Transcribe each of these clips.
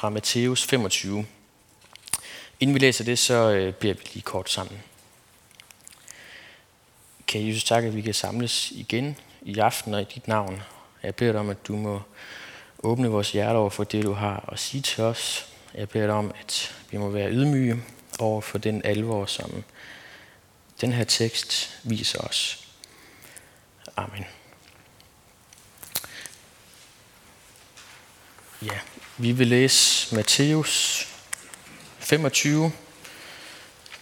fra Matteus 25. Inden vi læser det, så beder vi lige kort sammen. Kære Jesus, tak, at vi kan samles igen i aften og i dit navn. Jeg beder dig om, at du må åbne vores hjerter over for det, du har at sige til os. Jeg beder dig om, at vi må være ydmyge over for den alvor, som den her tekst viser os. Amen. Ja, vi vil læse Matteus 25,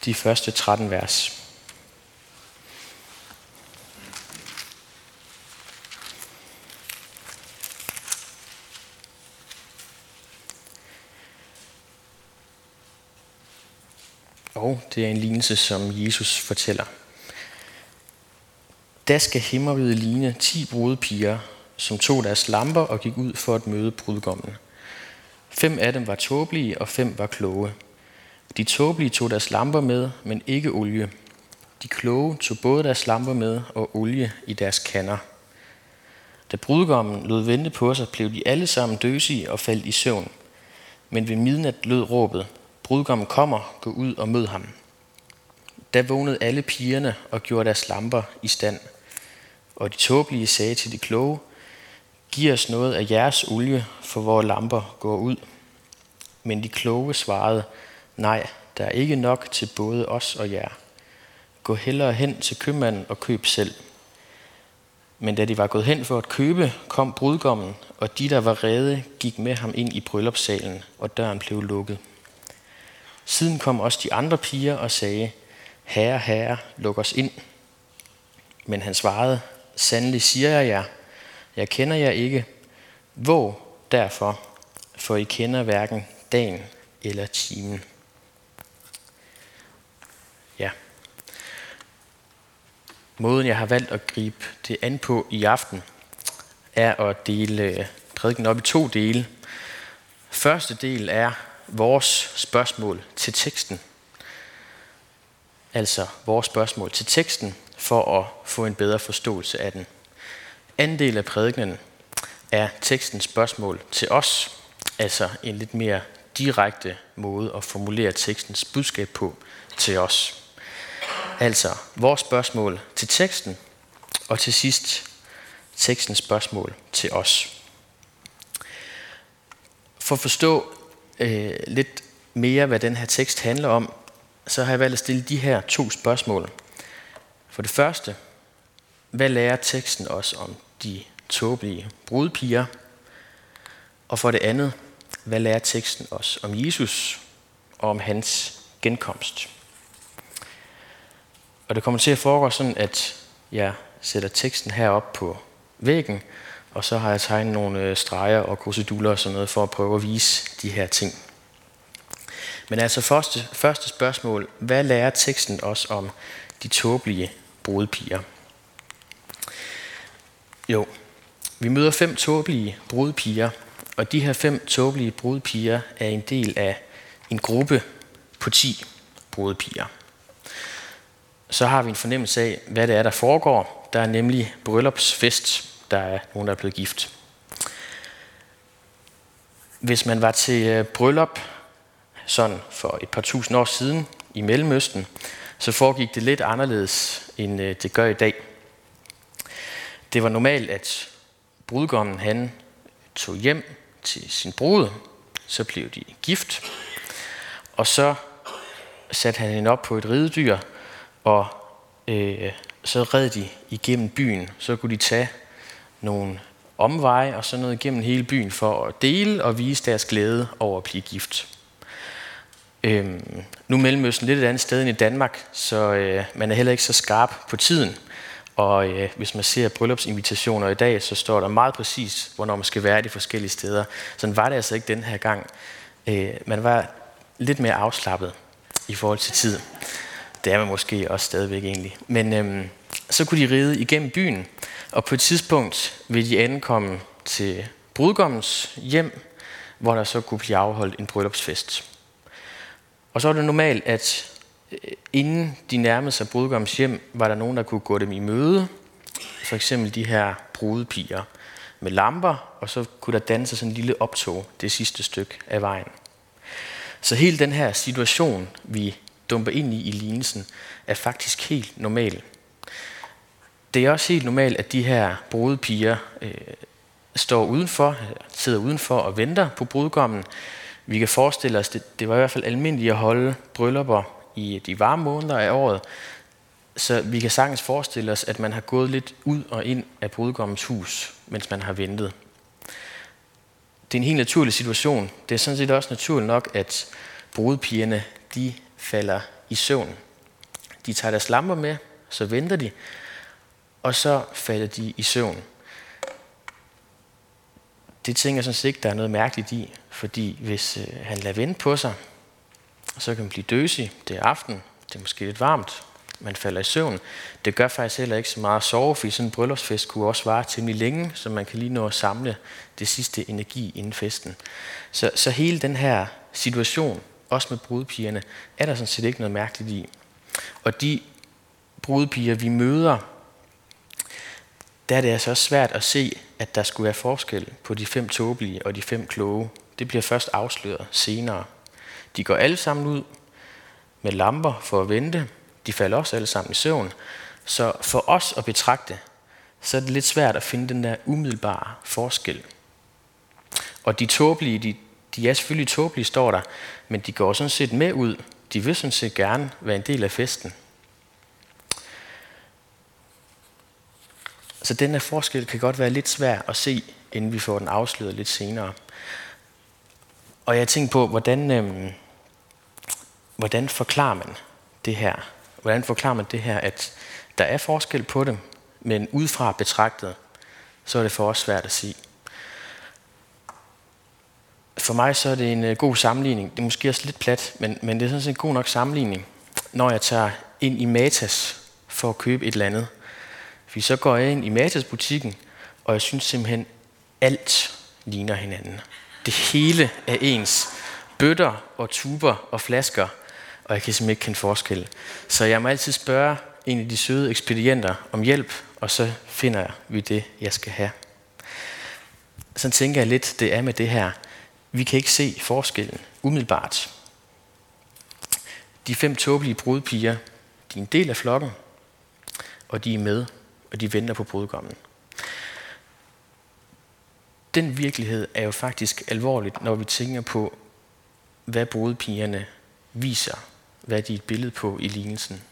de første 13 vers. Og det er en lignelse, som Jesus fortæller. Da skal himmelriget ligne 10 brudepiger, som tog deres lamper og gik ud for at møde brudgommen. 5 af dem var tåbelige, og 5 var kloge. De tåbelige tog deres lamper med, men ikke olie. De kloge tog både deres lamper med og olie i deres kander. Da brudgommen lod vente på sig, blev de alle sammen døsige og faldt i søvn. Men ved midnat lød råbet: brudgommen kommer, gå ud og mød ham. Da vågnede alle pigerne og gjorde deres lamper i stand. Og de tåbelige sagde til de kloge: giv os noget af jeres olie, for vores lamper går ud. Men de kloge svarede: nej, der er ikke nok til både os og jer. Gå hellere hen til købmanden og køb selv. Men da de var gået hen for at købe, kom brudgommen, og de, der var rede, gik med ham ind i bryllupssalen, og døren blev lukket. Siden kom også de andre piger og sagde: herre, herre, luk os ind. Men han svarede: sandelig siger jeg jer, jeg kender jer ikke. Våg derfor, for I kender hverken dagen eller timen. Ja. Måden, jeg har valgt at gribe det an på i aften, er at dele prædiken op i 2 dele. Første del er vores spørgsmål til teksten. Altså vores spørgsmål til teksten for at få en bedre forståelse af den. Anden del af prædikenen er tekstens spørgsmål til os, altså en lidt mere direkte måde at formulere tekstens budskab på til os. Altså vores spørgsmål til teksten, og til sidst tekstens spørgsmål til os. For at forstå lidt mere, hvad den her tekst handler om, så har jeg valgt at stille de her 2 spørgsmål. For det første: hvad lærer teksten os om de tåbelige brudepiger? Og for det andet: hvad lærer teksten os om Jesus og om hans genkomst? Og det kommer til at foregå sådan, at jeg sætter teksten herop på væggen, og så har jeg tegnet nogle streger og kruseduller og sådan noget for at prøve at vise de her ting. Men altså første spørgsmål: hvad lærer teksten os om de tåbelige brudepiger? Jo, vi møder 5 tåbelige brudepiger, og de her 5 tåbelige brudepiger er en del af en gruppe på 10 brudepiger. Så har vi en fornemmelse af, hvad det er, der foregår. Der er nemlig bryllupsfest. Der er nogen, der er blevet gift. Hvis man var til bryllup sådan for et par tusind år siden i Mellemøsten, så foregik det lidt anderledes, end det gør i dag. Det var normalt, at brudgommen han tog hjem til sin brud, så blev de gift, og så satte han hende op på et ridedyr, og så red de igennem byen. Så kunne de tage nogle omveje og sådan noget igennem hele byen for at dele og vise deres glæde over at blive gift. Nu er Mellemøsten lidt et andet sted end i Danmark, så man er heller ikke så skarp på tiden. Og hvis man ser bryllupsinvitationer i dag, så står der meget præcis, hvornår man skal være de forskellige steder. Sådan var det altså ikke den her gang. Man var lidt mere afslappet i forhold til tid. Det er man måske også stadigvæk egentlig. Men så kunne de ride igennem byen, og på et tidspunkt ville de ankomme til brudgommens hjem, hvor der så kunne blive afholdt en bryllupsfest. Og så var det normalt, at inden de nærmede sig brudgommens hjem, var der nogen, der kunne gå dem i møde. For eksempel de her brudepiger. med lamper, og så kunne der danne sig sådan en lille optog det sidste stykke af vejen. Så hele den her situation, vi dumper ind i lignelsen, er faktisk helt normal. Det er også helt normalt, at de her brudepiger står udenfor, sidder udenfor og venter på brudgommen. Vi kan forestille os, det var i hvert fald almindeligt at holde bryllupper i de varme måneder af året, så vi kan sagtens forestille os, at man har gået lidt ud og ind af brudgommens hus, mens man har ventet. Det er en helt naturlig situation. Det er sådan set også naturligt nok, at brudepigerne, de falder i søvn. De tager deres lamper med, så venter de, og så falder de i søvn. Det tænker jeg sådan set ikke, der er noget mærkeligt i, fordi hvis han lader vente på sig, så kan man blive døsig. Det er aften, det er måske lidt varmt, man falder i søvn. Det gør faktisk heller ikke så meget at sove, fordi sådan en bryllupsfest kunne også vare temmelig længe, så man kan lige nå at samle det sidste energi inden festen. Så hele den her situation, også med brudepigerne, er der sådan set ikke noget mærkeligt i. Og de brudepiger, vi møder, der er det altså også svært at se, at der skulle være forskel på de 5 tåbelige og de 5 kloge. Det bliver først afsløret senere. De går alle sammen ud med lamper for at vente. De falder også alle sammen i søvn. Så for os at betragte, så er det lidt svært at finde den der umiddelbare forskel. Og de tåbelige, de er selvfølgelig tåbelige, står der, men de går sådan set med ud. De vil sådan set gerne være en del af festen. Så den her forskel kan godt være lidt svær at se, inden vi får den afsløret lidt senere. Og jeg tænkte på, hvordan forklarer man det her? Hvordan forklarer man det her, at der er forskel på dem, men udefra betragtet, så er det for os svært at sige. For mig så er det en god sammenligning. Det er måske også lidt plat, men det er sådan set en god nok sammenligning, når jeg tager ind i Matas for at købe et eller andet. Fordi så går jeg ind i Matas-butikken, og jeg synes simpelthen, alt ligner hinanden. Det hele er ens. Bøtter og tuber og flasker, og jeg kan simpelthen ikke kende forskel. Så jeg må altid spørge en af de søde ekspedienter om hjælp, og så finder vi det, jeg skal have. Sådan tænker jeg lidt, det er med det her. Vi kan ikke se forskellen umiddelbart. De 5 tåbelige brudepiger, de er en del af flokken, og de er med, og de venter på brudgommen. Den virkelighed er jo faktisk alvorligt, når vi tænker på, hvad brudepigerne viser, hvad de er et billede på i lignelsen.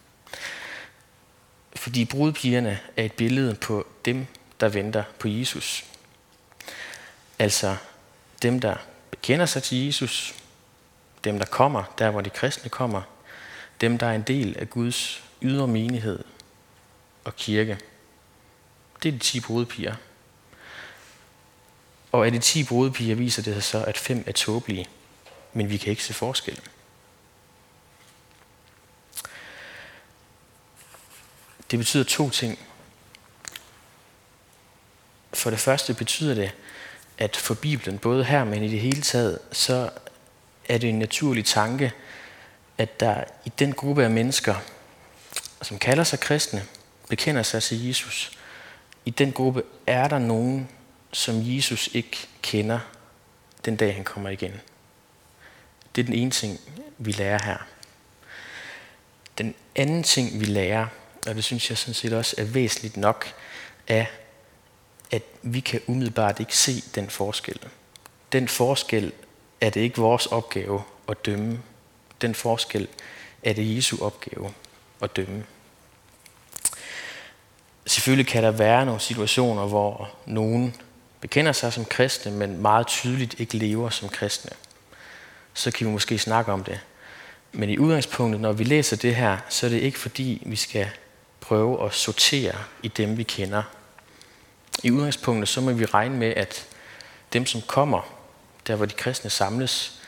Fordi brudepigerne er et billede på dem, der venter på Jesus. Altså dem, der bekender sig til Jesus, dem, der kommer, der hvor de kristne kommer, dem, der er en del af Guds ydre menighed og kirke. Det er de 10 brudepiger. Og af de 10 brudepiger viser det sig så, at 5 er tåbelige, men vi kan ikke se forskel. Det betyder 2 ting. For det første betyder det, at for Bibelen, både her, men i det hele taget, så er det en naturlig tanke, at der i den gruppe af mennesker, som kalder sig kristne, bekender sig til Jesus, i den gruppe er der nogen, som Jesus ikke kender den dag, han kommer igen. Det er den ene ting, vi lærer her. Den anden ting, vi lærer, og det synes jeg sådan set også er væsentligt nok, er, at vi kan umiddelbart ikke se den forskel. Den forskel er det ikke vores opgave at dømme. Den forskel er det Jesu opgave at dømme. Selvfølgelig kan der være nogle situationer, hvor nogen bekender sig som kristne, men meget tydeligt ikke lever som kristne. Så kan vi måske snakke om det. Men i udgangspunktet, når vi læser det her, så er det ikke fordi, vi skal prøve at sortere i dem, vi kender. I udgangspunktet, så må vi regne med, at dem, som kommer, der hvor de kristne samles,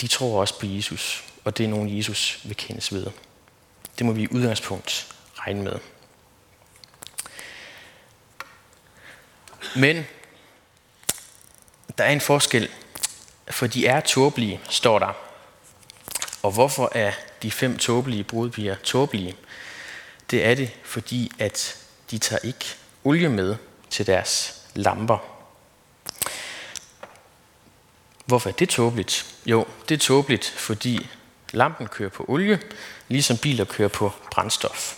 de tror også på Jesus, og det er nogen, Jesus vil kendes ved. Det må vi i udgangspunktet regne med. Men der er en forskel, for de er tåbelige, står der. Og hvorfor er de 5 tåbelige brudepiger tåbelige? Det er det, fordi at de tager ikke olie med til deres lamper. Hvorfor er det tåbeligt? Jo, det er tåbeligt, fordi lampen kører på olie, ligesom biler kører på brændstof.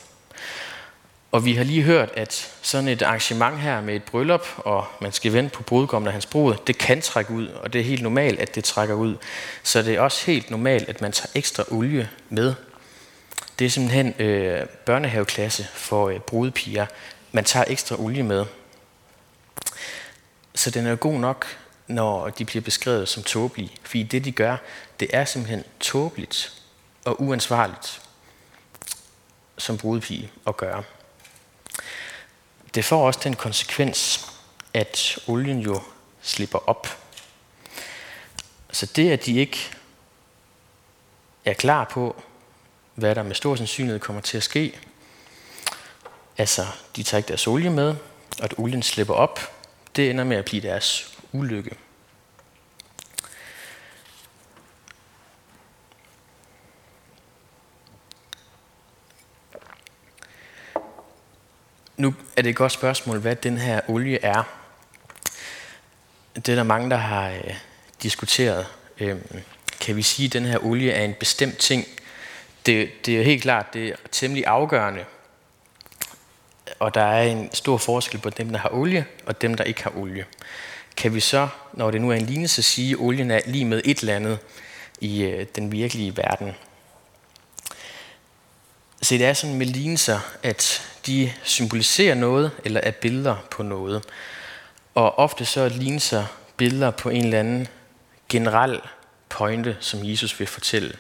Og vi har lige hørt, at sådan et arrangement her med et bryllup, og man skal vente på brudgommen og hans brud, det kan trække ud, og det er helt normalt, at det trækker ud. Så det er også helt normalt, at man tager ekstra olie med. Det er simpelthen børnehaveklasse for brudepiger. Man tager ekstra olie med. Så den er god nok, når de bliver beskrevet som tåbelige. Fordi det, de gør, det er simpelthen tåbeligt og uansvarligt som brudepige at gøre. Det får også den konsekvens, at olien jo slipper op. Så det, at de ikke er klar på, hvad der med stor sandsynlighed kommer til at ske, altså de tager ikke deres olie med, og at olien slipper op, det ender med at blive deres ulykke. Nu er det et godt spørgsmål, hvad den her olie er. Det er der mange, der har diskuteret. Kan vi sige, at den her olie er en bestemt ting? Det er helt klart, det er temmelig afgørende. Og der er en stor forskel på dem, der har olie, og dem, der ikke har olie. Kan vi så, når det nu er en lignelse, sige, at olien er lige med et eller andet i den virkelige verden? Så det er sådan med lignelser, at de symboliserer noget, eller er billeder på noget. Og ofte så er lignelser billeder på en eller anden generel pointe, som Jesus vil fortælle.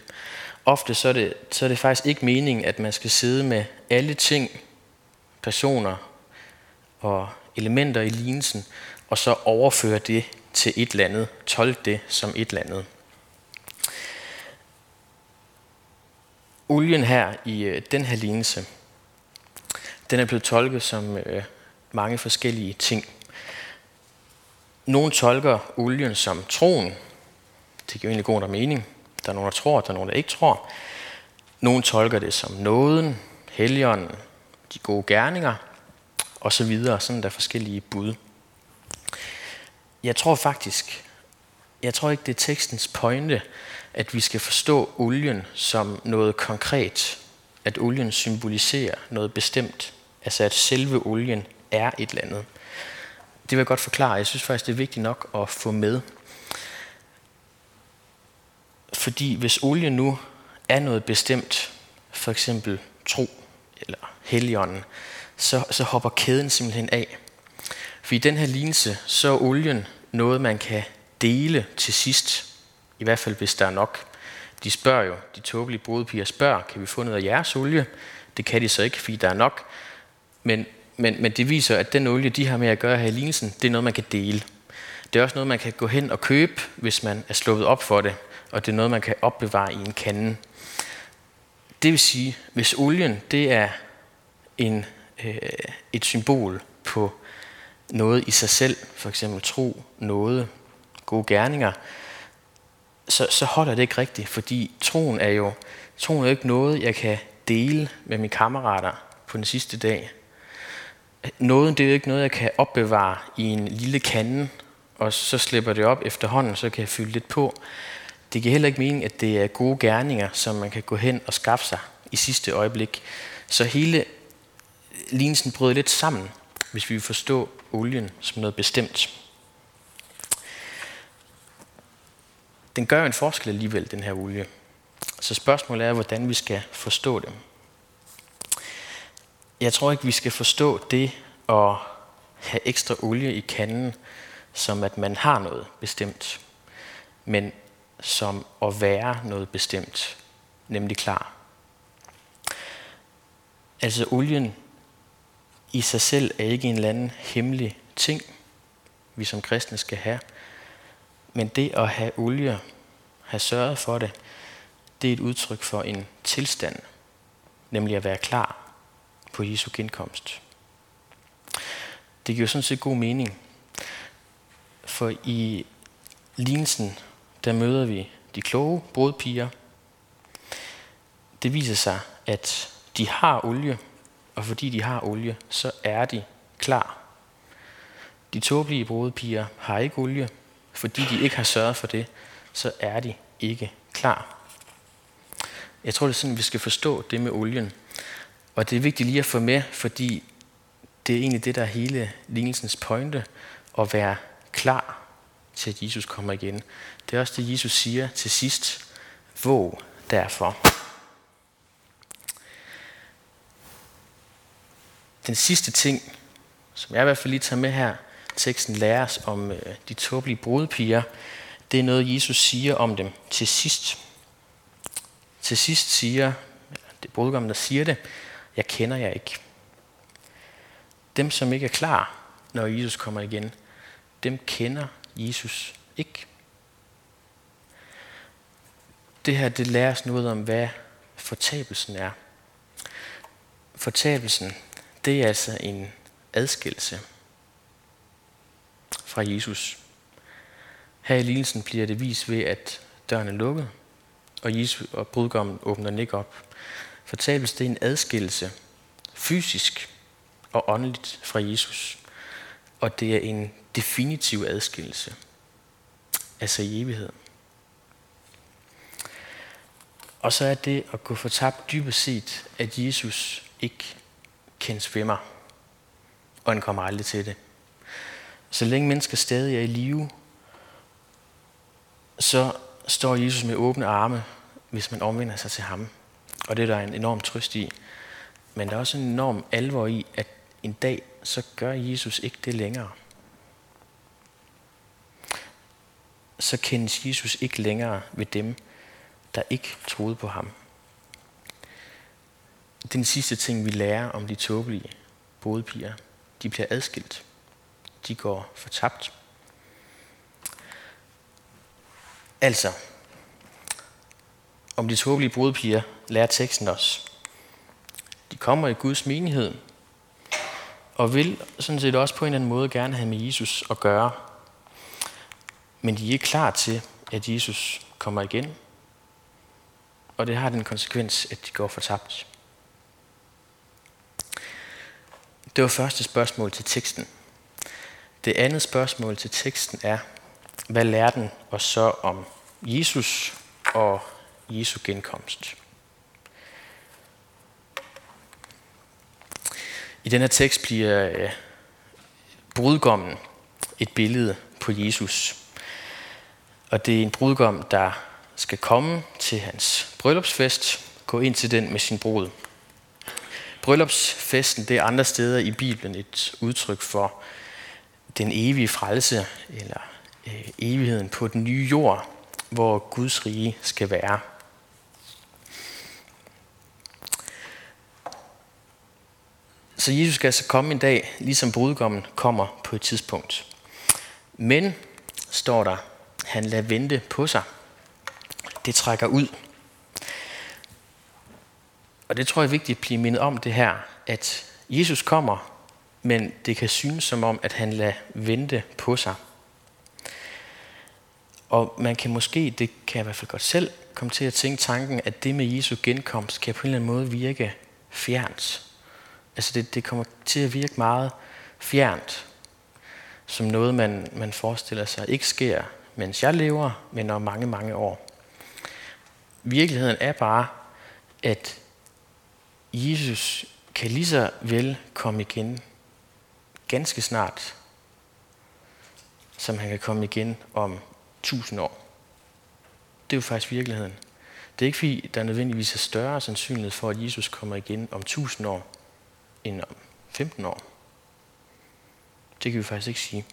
Ofte så er det faktisk ikke meningen, at man skal sidde med alle ting, personer og elementer i lignelsen, og så overføre det til et eller andet, tolke det som et eller andet. Olien her i den her lignelse, den er blevet tolket som mange forskellige ting. Nogle tolker olien som troen. Det giver egentlig god mening. Der er nogen, der tror, der er nogen, der ikke tror. Nogle tolker det som nåden, helligånden, de gode gerninger osv. Sådan der forskellige bud. Jeg tror ikke, det er tekstens pointe, at vi skal forstå olien som noget konkret. At olien symboliserer noget bestemt. Altså at selve olien er et eller andet. Det vil jeg godt forklare. Jeg synes faktisk, det er vigtigt nok at få med. Fordi hvis olien nu er noget bestemt, for eksempel tro eller helligånden, så hopper kæden simpelthen af. For i den her lignelse, så er olien noget, man kan dele til sidst. I hvert fald, hvis der er nok. De spørger jo, de tåbelige brudepiger spørger, kan vi få noget af jeres olie? Det kan de så ikke, fordi der er nok. Men det viser, at den olie, de har med at gøre her i lignelsen, det er noget, man kan dele. Det er også noget, man kan gå hen og købe, hvis man er sluppet op for det. Og det er noget, man kan opbevare i en kande. Det vil sige, hvis olien det er et symbol på noget i sig selv, for eksempel tro, nåde, gode gerninger, så holder det ikke rigtigt, fordi troen er jo ikke noget, jeg kan dele med mine kammerater på den sidste dag. Nåden, det er jo ikke noget, jeg kan opbevare i en lille kande, og så slipper det op efterhånden, så kan jeg fylde lidt på. Det giver heller ikke mening, at det er gode gerninger, som man kan gå hen og skaffe sig i sidste øjeblik. Så hele lignelsen bryder lidt sammen, hvis vi vil forstå olien som noget bestemt. Den gør en forskel alligevel, den her olie. Så spørgsmålet er, hvordan vi skal forstå det. Jeg tror ikke, vi skal forstå det at have ekstra olie i kanden, som at man har noget bestemt, men som at være noget bestemt, nemlig klar. Altså olien i sig selv er ikke en eller anden hemmelig ting, vi som kristne skal have. Men det at have olie, have sørget for det, det er et udtryk for en tilstand, nemlig at være klar på Jesu genkomst. Det giver sådan set god mening, for i lignelsen, der møder vi de kloge brudepiger. Det viser sig, at de har olie, og fordi de har olie, så er de klar. De tåbelige brudepiger har ikke olie, fordi de ikke har sørget for det, så er de ikke klar. Jeg tror, det er sådan, vi skal forstå det med olien. Og det er vigtigt lige at få med, fordi det er egentlig det, der er hele lignelsens pointe, at være klar til, at Jesus kommer igen. Det er også det, Jesus siger til sidst. Våg derfor. Den sidste ting, som jeg i hvert fald lige tager med her, teksten lærer os om de tåbelige brudepiger, det er noget, Jesus siger om dem til sidst. Til sidst siger, det er brudgommen, der siger det, jeg kender jer ikke. Dem, som ikke er klar, når Jesus kommer igen, dem kender Jesus ikke. Det her, det lærer os noget om, hvad fortabelsen er. Fortabelsen, det er altså en adskillelse fra Jesus. Her i lignelsen bliver det vist ved, at døren er lukket, og Jesus og brudgommen åbner den ikke op. Fortabelsen, det er en adskillelse, fysisk og åndeligt fra Jesus. Og det er en definitiv adskillelse, altså i evighed. Og så er det at gå fortabt dybest set, at Jesus ikke kendes ved mig, og han kommer aldrig til det. Så længe mennesker stadig er i live, så står Jesus med åbne arme, hvis man omvender sig til ham. Og det er der en enorm trøst i. Men der er også en enorm alvor i, at en dag, så gør Jesus ikke det længere. Så kendes Jesus ikke længere ved dem, der ikke troede på ham. Den sidste ting, vi lærer om de tåbelige brudepiger, de bliver adskilt. De går fortabt. Altså, om de tåbelige brudepiger lærer teksten også. De kommer i Guds menighed, og vil sådan set også på en eller anden måde gerne have med Jesus at gøre. Men de er ikke klar til, at Jesus kommer igen. Og det har den konsekvens, at de går fortabt. Det var første spørgsmål til teksten. Det andet spørgsmål til teksten er, hvad lærer den os så om Jesus og Jesu genkomst? I den her tekst bliver brudgommen et billede på Jesus. Og det er en brudgom, der skal komme til hans bryllupsfest, gå ind til den med sin brud. Bryllupsfesten, det er andre steder i Bibelen et udtryk for den evige frelse, eller evigheden på den nye jord, hvor Guds rige skal være. Så Jesus skal altså komme en dag, ligesom brudgommen kommer på et tidspunkt. Men, står der, han lader vente på sig. Det trækker ud. Og det tror jeg er vigtigt at blive mindet om det her, at Jesus kommer, men det kan synes som om, at han lader vente på sig. Og man kan måske, det kan jeg i hvert fald godt selv, komme til at tænke tanken, at det med Jesu genkomst kan på en eller anden måde virke fjernt. Altså det kommer til at virke meget fjernt, som noget, man forestiller sig ikke sker, mens jeg lever, men om mange, mange år. Virkeligheden er bare, at Jesus kan lige så vel komme igen ganske snart, som han kan komme igen om 1000 år. Det er jo faktisk virkeligheden. Det er ikke fordi, der nødvendigvis er større sandsynlighed for, at Jesus kommer igen om 1000 år, end om 15 år. Det kan vi faktisk ikke sige.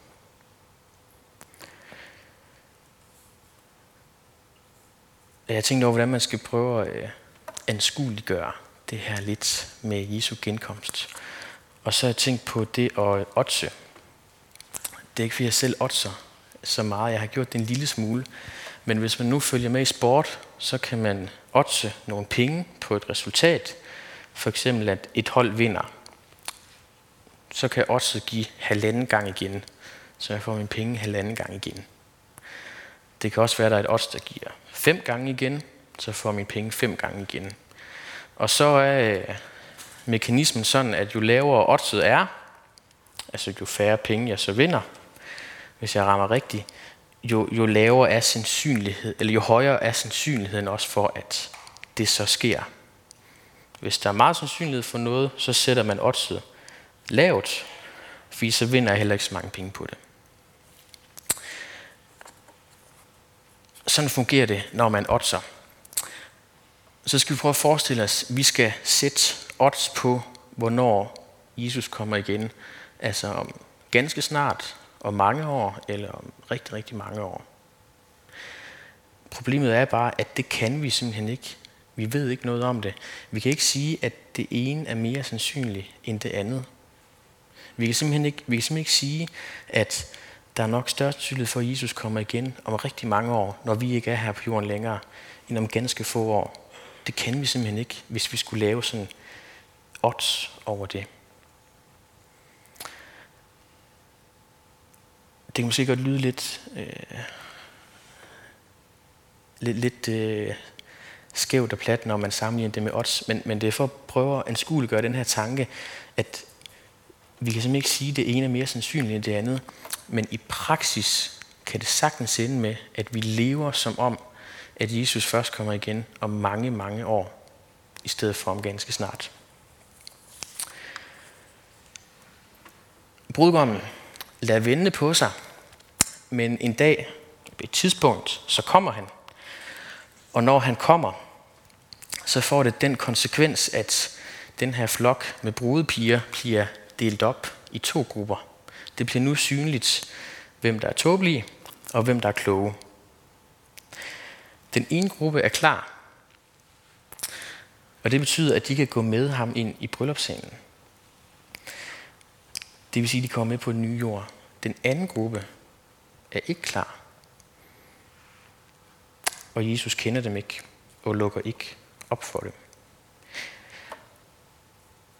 Jeg tænkte over, hvordan man skal prøve at anskueliggøre det her lidt med Jesu genkomst. Og så har jeg tænkt på det at oddse. Det er ikke fordi jeg selv oddser så meget. Jeg har gjort det en lille smule. Men hvis man nu følger med i sport, så kan man oddse nogle penge på et resultat. For eksempel at et hold vinder. Så kan jeg oddset give 1,5 gang igen. Så jeg får mine penge 1,5 gang igen. Det kan også være, at der er et odds, der giver 5 gange igen, så får mine penge 5 gange igen. Og så er mekanismen sådan, at jo lavere oddset er, altså jo færre penge jeg så vinder, hvis jeg rammer rigtigt, jo lavere er sandsynlighed, eller jo højere er sandsynligheden også for, at det så sker. Hvis der er meget sandsynlighed for noget, så sætter man oddset lavt, fordi så vinder jeg heller ikke så mange penge på det. Sådan fungerer det, når man oddser. Så skal vi prøve at forestille os, at vi skal sætte odds på, hvornår Jesus kommer igen. Altså om ganske snart, om mange år, eller om rigtig, rigtig mange år. Problemet er bare, at det kan vi simpelthen ikke. Vi ved ikke noget om det. Vi kan ikke sige, at det ene er mere sandsynligt end det andet. Vi kan simpelthen ikke sige, at der er nok større sandsynlighed for, at Jesus kommer igen om rigtig mange år, når vi ikke er her på jorden længere, end om ganske få år. Det kan vi simpelthen ikke, hvis vi skulle lave sådan odds over det. Det kan måske godt lyde lidt skævt og plat, når man sammenligner det med odds, men det er for at prøve at anskueliggøre den her tanke, at vi kan simpelthen ikke sige, at det ene er mere sandsynligt end det andet, men i praksis kan det sagtens ende med, at vi lever som om, at Jesus først kommer igen om mange, mange år, i stedet for om ganske snart. Brudgommen lader vente på sig, men en dag, på et tidspunkt, så kommer han. Og når han kommer, så får det den konsekvens, at den her flok med brudepiger bliver delt op i to grupper. Det bliver nu synligt, hvem der er tåbelige og hvem der er kloge. Den ene gruppe er klar, og det betyder, at de kan gå med ham ind i bryllupsscenen. Det vil sige, at de kommer med på den nye jord. Den anden gruppe er ikke klar, og Jesus kender dem ikke og lukker ikke op for dem.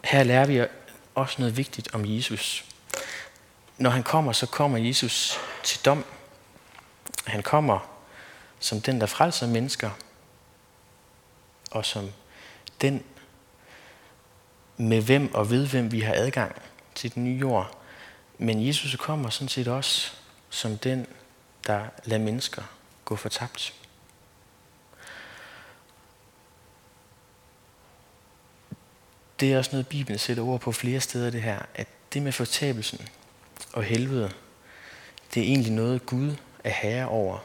Her lærer vi også noget vigtigt om Jesus. Når han kommer, så kommer Jesus til dom. Han kommer som den, der frelser mennesker, og som den, med hvem og ved hvem vi har adgang til den nye jord. Men Jesus kommer sådan set også som den, der lader mennesker gå fortabt. Det er også noget, Bibelen sætter ord på flere steder, det her, at det med fortabelsen og helvede, det er egentlig noget, Gud er herre over.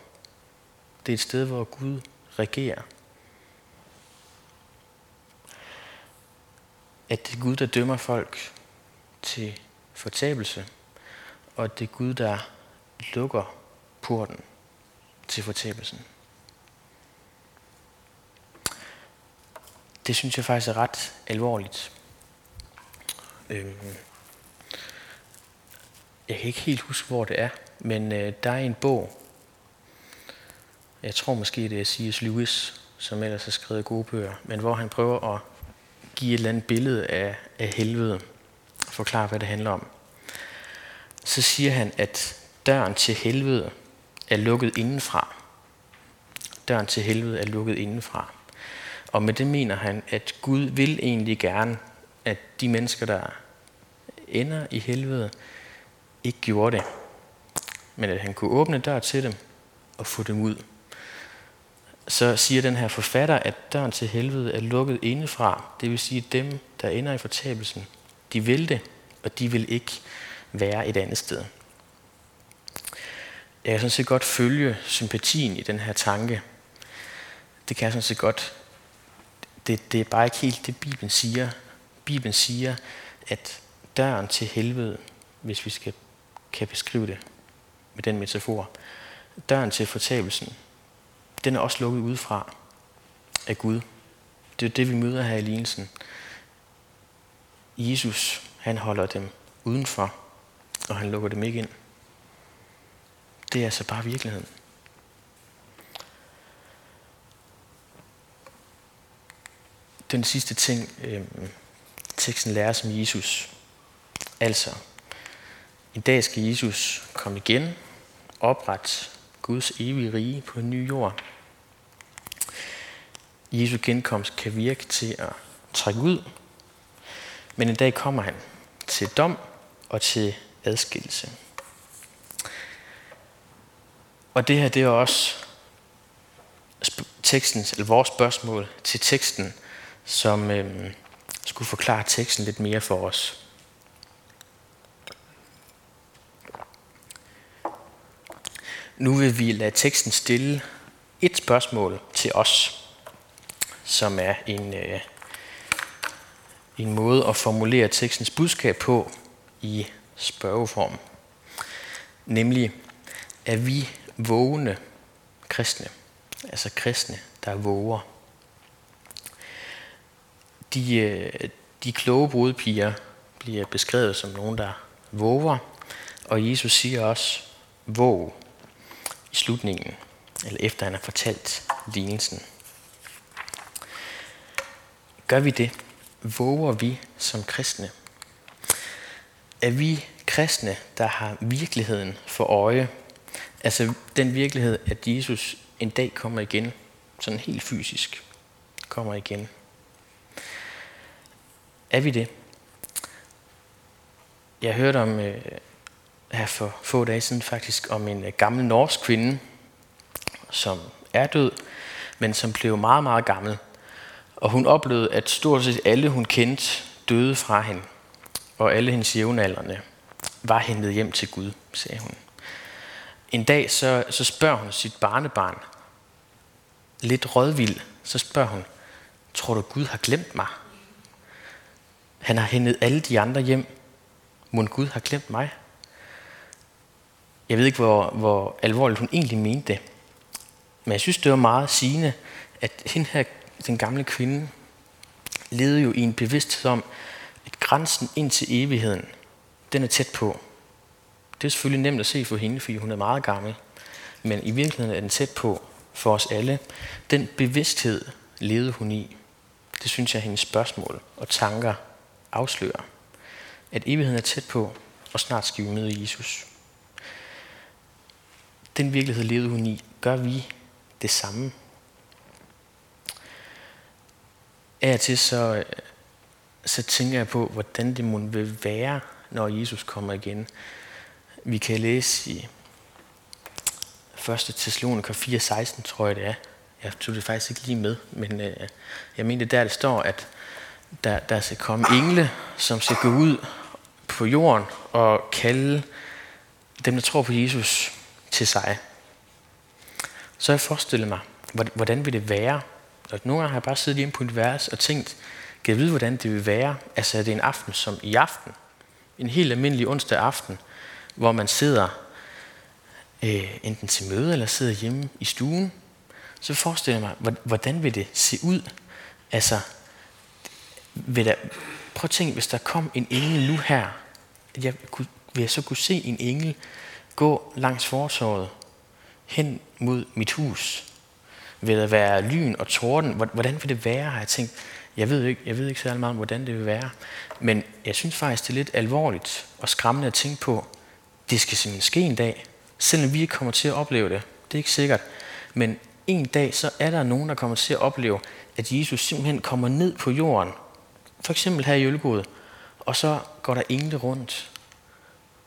Det er et sted, hvor Gud regerer. At det er Gud, der dømmer folk til fortabelse, og det er Gud, der lukker porten til fortabelsen. Det synes jeg faktisk er ret alvorligt. Jeg kan ikke helt huske, hvor det er, men der er en bog, jeg tror måske det er C.S. Lewis, som ellers har skrevet gode bøger, men hvor han prøver at give et eller andet billede af helvede, og forklare, hvad det handler om. Så siger han, at døren til helvede er lukket indenfra. Døren til helvede er lukket indenfra. Og med det mener han, at Gud vil egentlig gerne, at de mennesker, der ender i helvede, ikke gjorde det. Men at han kunne åbne dør til dem og få dem ud. Så siger den her forfatter, at døren til helvede er lukket indefra. Det vil sige, at dem, der ender i fortabelsen, de vil det, og de vil ikke være et andet sted. Jeg kan sådan set godt følge sympatien i den her tanke. Det kan jeg sådan set godt. Det er bare ikke helt det, Bibelen siger. Bibelen siger, at døren til helvede, hvis vi kan beskrive det med den metafor, døren til fortabelsen, den er også lukket udefra af Gud. Det er det, vi møder her i lignelsen. Jesus, han holder dem udenfor, og han lukker dem ikke ind. Det er altså bare virkeligheden. Den sidste ting, teksten lærer os om Jesus. Altså, en dag skal Jesus komme igen, oprette Guds evige rige på en ny jord. Jesu genkomst kan virke til at trække ud, men en dag kommer han til dom og til adskillelse. Og det her, det er også tekstens, eller vores spørgsmål til teksten, som skulle forklare teksten lidt mere for os. Nu vil vi lade teksten stille et spørgsmål til os, som er en måde at formulere tekstens budskab på i spørgeform. Nemlig, er vi vågne kristne? Altså kristne, der våger. De kloge brudepiger bliver beskrevet som nogen, der våger, og Jesus siger også, våg i slutningen, eller efter han har fortalt lignelsen. Gør vi det? Våger vi som kristne? Er vi kristne, der har virkeligheden for øje? Altså den virkelighed, at Jesus en dag kommer igen, sådan helt fysisk kommer igen. Er vi det? Jeg hørte om her for få dage siden faktisk om en gammel norsk kvinde, som er død, men som blev meget, meget gammel. Og hun oplevede, at stort set alle, hun kendte, døde fra hende. Og alle hendes jævnaldrende var hentet hjem til Gud, sagde hun. En dag så spørger hun sit barnebarn, lidt rådvild, så spørger hun, tror du Gud har glemt mig? Han har hentet alle de andre hjem. Mon Gud har glemt mig? Jeg ved ikke, hvor alvorligt hun egentlig mente det. Men jeg synes, det var meget sigende, at hende her, den gamle kvinde, levede jo i en bevidsthed om, at grænsen ind til evigheden, den er tæt på. Det er selvfølgelig nemt at se for hende, fordi hun er meget gammel. Men i virkeligheden er den tæt på for os alle. Den bevidsthed levede hun i. Det synes jeg, hendes spørgsmål og tanker afslører. At evigheden er tæt på, og snart skal vi møde Jesus. Den virkelighed levede hun i. Gør vi det samme? Af og til så tænker jeg på, hvordan det mon vil være, når Jesus kommer igen. Vi kan læse i 1. Thessaloniker 4:16, tror jeg det er. Jeg tog det faktisk ikke lige med, men jeg mener der, det står, at der skal komme engle, som skal gå ud på jorden og kalde dem, der tror på Jesus, til sig. Så jeg forestiller mig, hvordan vil det være? Og nogle gange har jeg bare siddet hjemme på et værelse og tænkt, kan jeg vide, hvordan det vil være? Altså, er det en aften som i aften? En helt almindelig onsdag aften, hvor man sidder enten til møde eller sidder hjemme i stuen. Så forestiller jeg mig, hvordan vil det se ud? Altså, prøv at tænke, hvis der kom en engel nu her, vil jeg så kunne se en engel gå langs fortovet hen mod mit hus? Vil der være lyn og torden? Hvordan vil det være, har jeg tænkt. Jeg ved ikke særlig meget om, hvordan det vil være. Men jeg synes faktisk, det er lidt alvorligt og skræmmende at tænke på, det skal simpelthen ske en dag. Selvom vi ikke kommer til at opleve det. Det er ikke sikkert. Men en dag, så er der nogen, der kommer til at opleve, at Jesus simpelthen kommer ned på jorden. For eksempel her i Ølgod. Og så går der engle rundt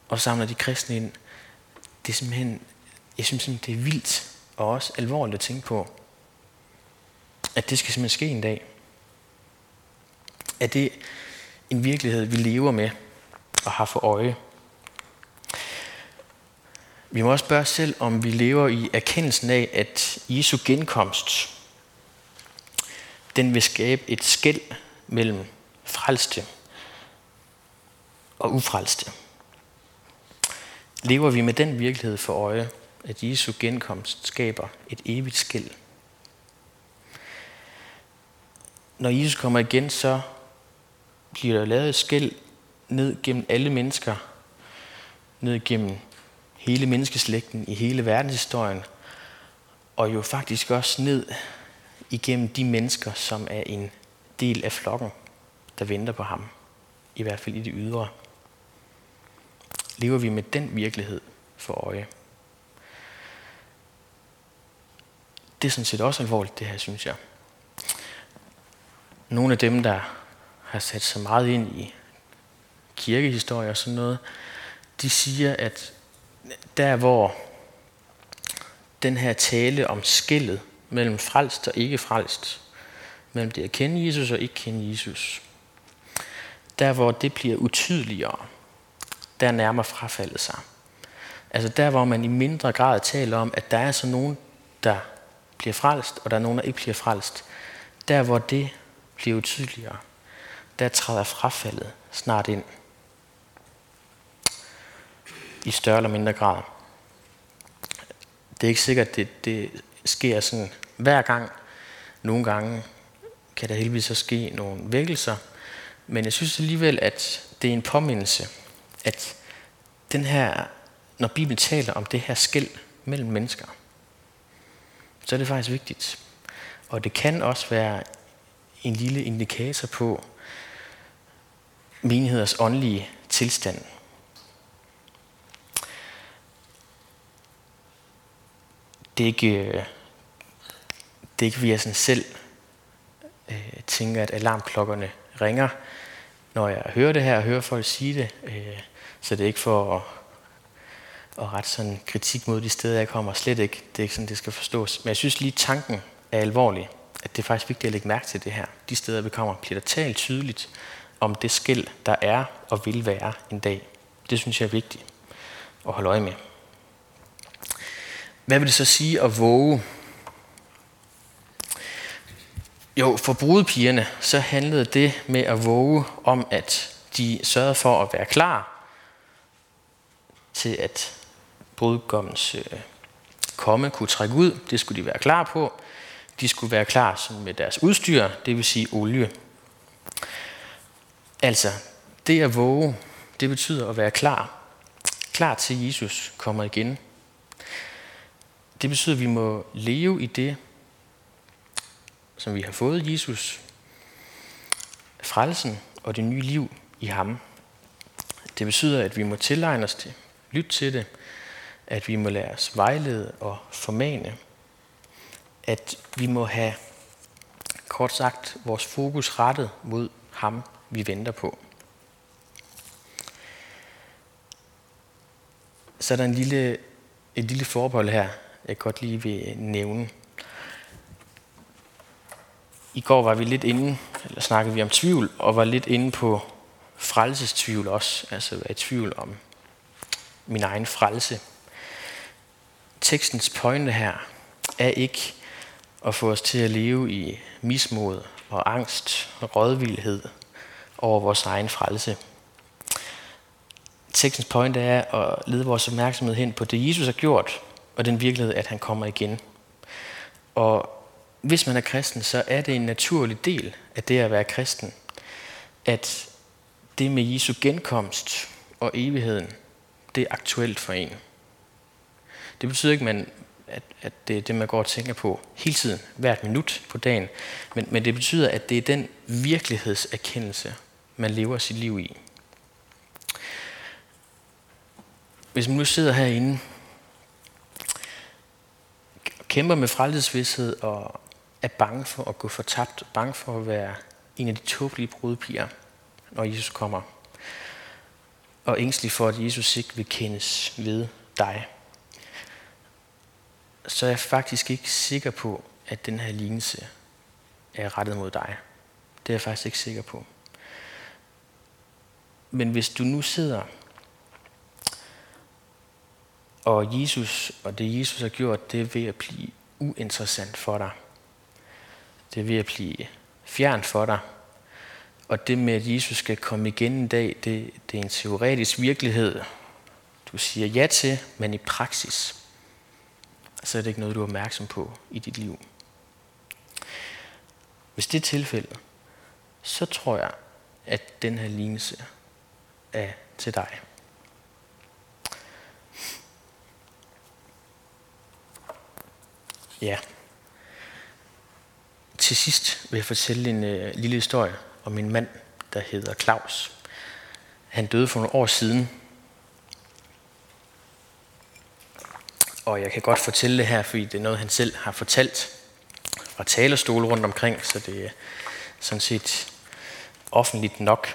og samler de kristne ind. Det er simpelthen, jeg synes simpelthen, det er vildt og også alvorligt at tænke på, at det skal simpelthen ske en dag. Er det en virkelighed, vi lever med og har for øje? Vi må også spørge os selv, om vi lever i erkendelsen af, at Jesu genkomst, den vil skabe et skel mellem frelste og ufrelste. Lever vi med den virkelighed for øje, at Jesu genkomst skaber et evigt skel? Når Jesus kommer igen, så bliver der lavet et skel ned gennem alle mennesker, ned gennem hele menneskeslægten i hele verdenshistorien, og jo faktisk også ned igennem de mennesker, som er en del af flokken, der venter på ham, i hvert fald i det ydre. Lever vi med den virkelighed for øje? Det er sådan set også alvorligt, det her, synes jeg. Nogle af dem, der har sat sig meget ind i kirkehistorie og sådan noget, de siger, at der hvor den her tale om skellet mellem frelst og ikke frelst, mellem det at kende Jesus og ikke kende Jesus, der hvor det bliver utydeligere, der nærmer frafaldet sig. Altså der hvor man i mindre grad taler om, at der er så nogen, der bliver frelst, og der er nogen, der ikke bliver frelst. Der hvor det bliver utydeligere, der træder frafaldet snart ind. I større eller mindre grad. Det er ikke sikkert, at det sker sådan hver gang. Nogle gange kan der heldigvis så ske nogle vækkelser. Men jeg synes alligevel, at det er en påmindelse, at den her, når Bibelen taler om det her skel mellem mennesker, så er det faktisk vigtigt. Og det kan også være en lille indikator på menigheders åndelige tilstand. Det er ikke vi er sådan selv tænker, at alarmklokkerne ringer, når jeg hører det her og hører folk sige det. Så det er ikke for at rette sådan kritik mod de steder, jeg kommer. Slet ikke. Det er ikke sådan, det skal forstås. Men jeg synes lige, tanken er alvorlig. At det er faktisk vigtigt at lægge mærke til det her. De steder, vi kommer, bliver der talt tydeligt om det skel, der er og vil være en dag. Det synes jeg er vigtigt at holde øje med. Hvad vil det så sige at våge? Jo, for brudepigerne, så handlede det med at våge om, at de sørgede for at være klar til, at brudgommens komme kunne trække ud. Det skulle de være klar på. De skulle være klar med deres udstyr, det vil sige olie. Altså, det at våge, det betyder at være klar. Klar til Jesus kommer igen. Det betyder, at vi må leve i det, som vi har fået Jesus, frelsen og det nye liv i ham. Det betyder, at vi må tilegne os det, lytte til det, at vi må lade os vejlede og formane, at vi må have, kort sagt, vores fokus rettet mod ham, vi venter på. Så er der et lille forbehold her, jeg godt lige vil nævne. I går var vi lidt inde, eller snakkede vi om tvivl, og var lidt inde på frelsestvivl også, altså at være i tvivl om min egen frelse. Tekstens pointe her er ikke at få os til at leve i mismod og angst og rådvildhed over vores egen frelse. Tekstens pointe er at lede vores opmærksomhed hen på det, Jesus har gjort, og den virkelighed, at han kommer igen. Og hvis man er kristen, så er det en naturlig del af det at være kristen, at det med Jesu genkomst og evigheden, det er aktuelt for en. Det betyder ikke, at det er det, man går og tænker på hele tiden, hvert minut på dagen, men det betyder, at det er den virkelighedserkendelse, man lever sit liv i. Hvis man nu sidder herinde, kæmper med frelsesvidshed og er bange for at gå fortabt, bange for at være en af de tåbelige brudepiger, når Jesus kommer, og ængstelig for, at Jesus ikke vil kendes ved dig, så er jeg faktisk ikke sikker på, at den her lignelse er rettet mod dig. Det er jeg faktisk ikke sikker på. Men hvis du nu sidder, og Jesus og det, Jesus har gjort, det er ved at blive uinteressant for dig. Det er ved at blive fjern for dig. Og det med, at Jesus skal komme igen en dag, det er en teoretisk virkelighed, du siger ja til, men i praksis, så er det ikke noget, du er opmærksom på i dit liv. Hvis det er tilfældet, så tror jeg, at den her lignelse er til dig. Ja. Til sidst vil jeg fortælle en lille historie om en mand, der hedder Claus. Han døde for nogle år siden. Og jeg kan godt fortælle det her, fordi det er noget, han selv har fortalt fra talerstole rundt omkring, så det er sådan set offentligt nok.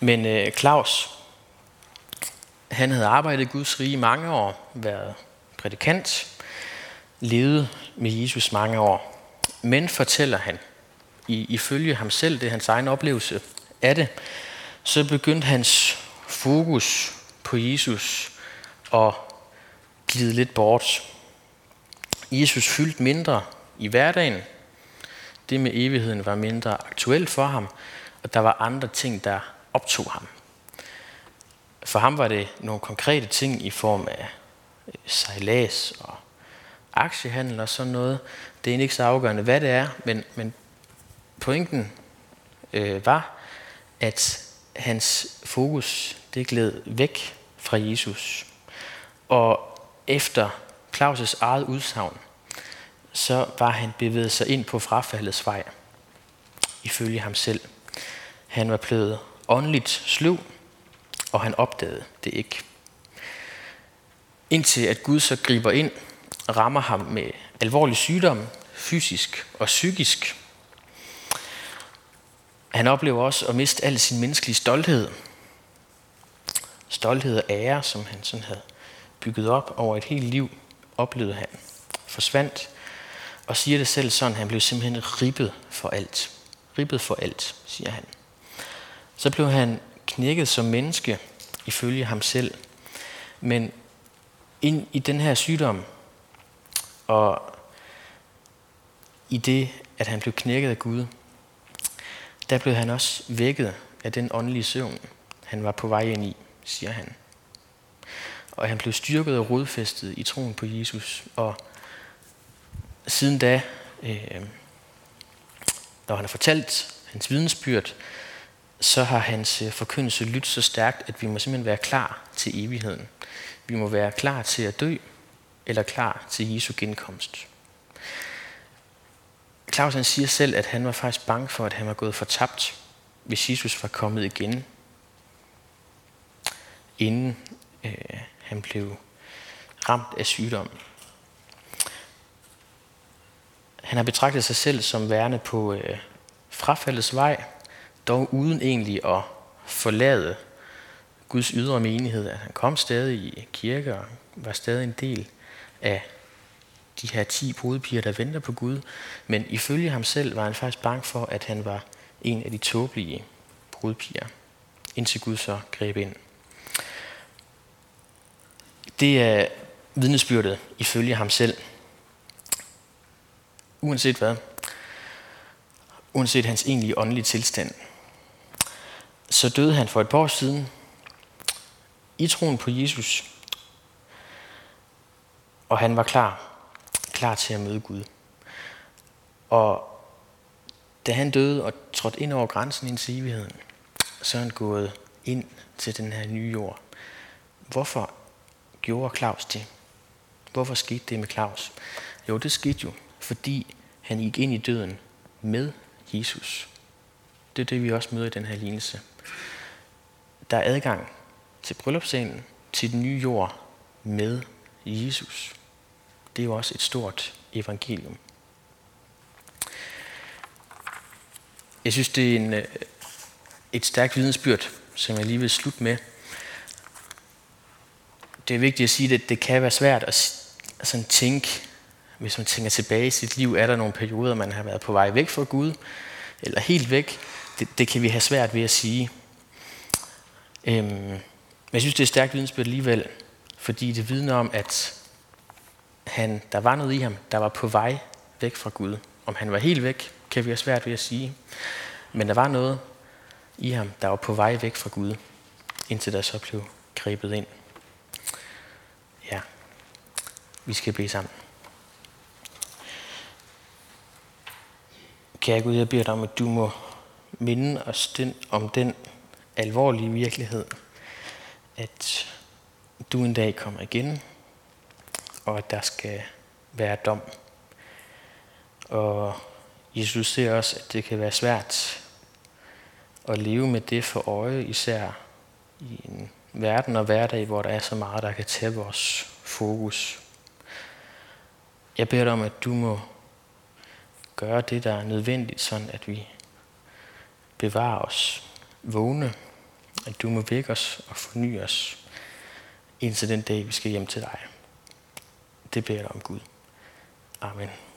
Men Claus, Han havde arbejdet i Guds rige mange år, været prædikant, levet med Jesus mange år. Men fortæller han, ifølge ham selv, det er hans egen oplevelse af det, så begyndte hans fokus på Jesus at glide lidt bort. Jesus fyldte mindre i hverdagen. Det med evigheden var mindre aktuelt for ham, og der var andre ting, der optog ham. For ham var det nogle konkrete ting i form af sejlads og aktiehandel og sådan noget. Det er egentlig ikke så afgørende, hvad det er, men pointen var, at hans fokus det gled væk fra Jesus. Og efter Claus' eget udsagn, så var han bevæget sig ind på frafaldets vej, ifølge ham selv. Han var blevet åndeligt sløv, og han opdagede det ikke. Indtil at Gud så griber ind og rammer ham med alvorlig sygdom, fysisk og psykisk. Han oplever også at miste al sin menneskelige stolthed. Stolthed og ære, som han sådan havde bygget op over et helt liv, oplevede han. Forsvandt og siger det selv sådan, han blev simpelthen ribbet for alt. Ribbet for alt, siger han. Så blev han knækket som menneske, ifølge ham selv. Men ind i den her sygdom, og i det, at han blev knækket af Gud, der blev han også vækket af den åndelige søvn, han var på vej ind i, siger han. Og han blev styrket og rodfæstet i troen på Jesus. Og siden da, når han har fortalt hans vidnesbyrd, så har hans forkyndelse lyttet så stærkt, at vi må simpelthen være klar til evigheden. Vi må være klar til at dø, eller klar til Jesu genkomst. Claus han siger selv, at han var faktisk bange for, at han var gået fortabt, hvis Jesus var kommet igen, inden han blev ramt af sygdommen. Han har betragtet sig selv som værende på frafaldets vej, dog uden egentlig at forlade Guds ydre menighed. At han kom stadig i kirke og var stadig en del af de her 10 hovedpiger, der venter på Gud. Men ifølge ham selv var han faktisk bange for, at han var en af de tåbelige hovedpiger, indtil Gud så greb ind. Det er vidnesbyrdet ifølge ham selv. Uanset hvad. Uanset hans egentlige åndelige tilstand. Så døde han for et par år siden i troen på Jesus. Og han var klar til at møde Gud. Og da han døde og trådte ind over grænsen ind til evigheden, så er han gået ind til den her nye jord. Hvorfor gjorde Claus det? Hvorfor skete det med Claus? Jo, det skete jo, fordi han gik ind i døden med Jesus. Det er det, vi også møder i den her lignelse. Der er adgang til bryllupsscenen, til den nye jord med Jesus. Det er jo også et stort evangelium. Jeg synes, det er et stærkt vidnesbyrd, som jeg lige vil slutte med. Det er vigtigt at sige, at det kan være svært at sådan tænke, hvis man tænker tilbage i sit liv, er der nogle perioder, man har været på vej væk fra Gud, eller helt væk. Det kan vi have svært ved at sige. Men jeg synes, det er stærkt vidnesbyrd alligevel, fordi det vidner om, at der var noget i ham, der var på vej væk fra Gud. Om han var helt væk, kan vi have svært ved at sige. Men der var noget i ham, der var på vej væk fra Gud, indtil der så blev grebet ind. Ja, vi skal bede sammen. Kære Gud, jeg beder dig om, at du må minde os om den alvorlige virkelighed, at du en dag kommer igen, og at der skal være dom. Og Jesus ser også, at det kan være svært at leve med det for øje, især i en verden og hverdag, hvor der er så meget, der kan tage vores fokus. Jeg beder dig om, at du må gøre det, der er nødvendigt, sådan at vi bevarer os vågne, at du må vække os og forny os, indtil den dag, vi skal hjem til dig. Det beder jeg dig om, Gud. Amen.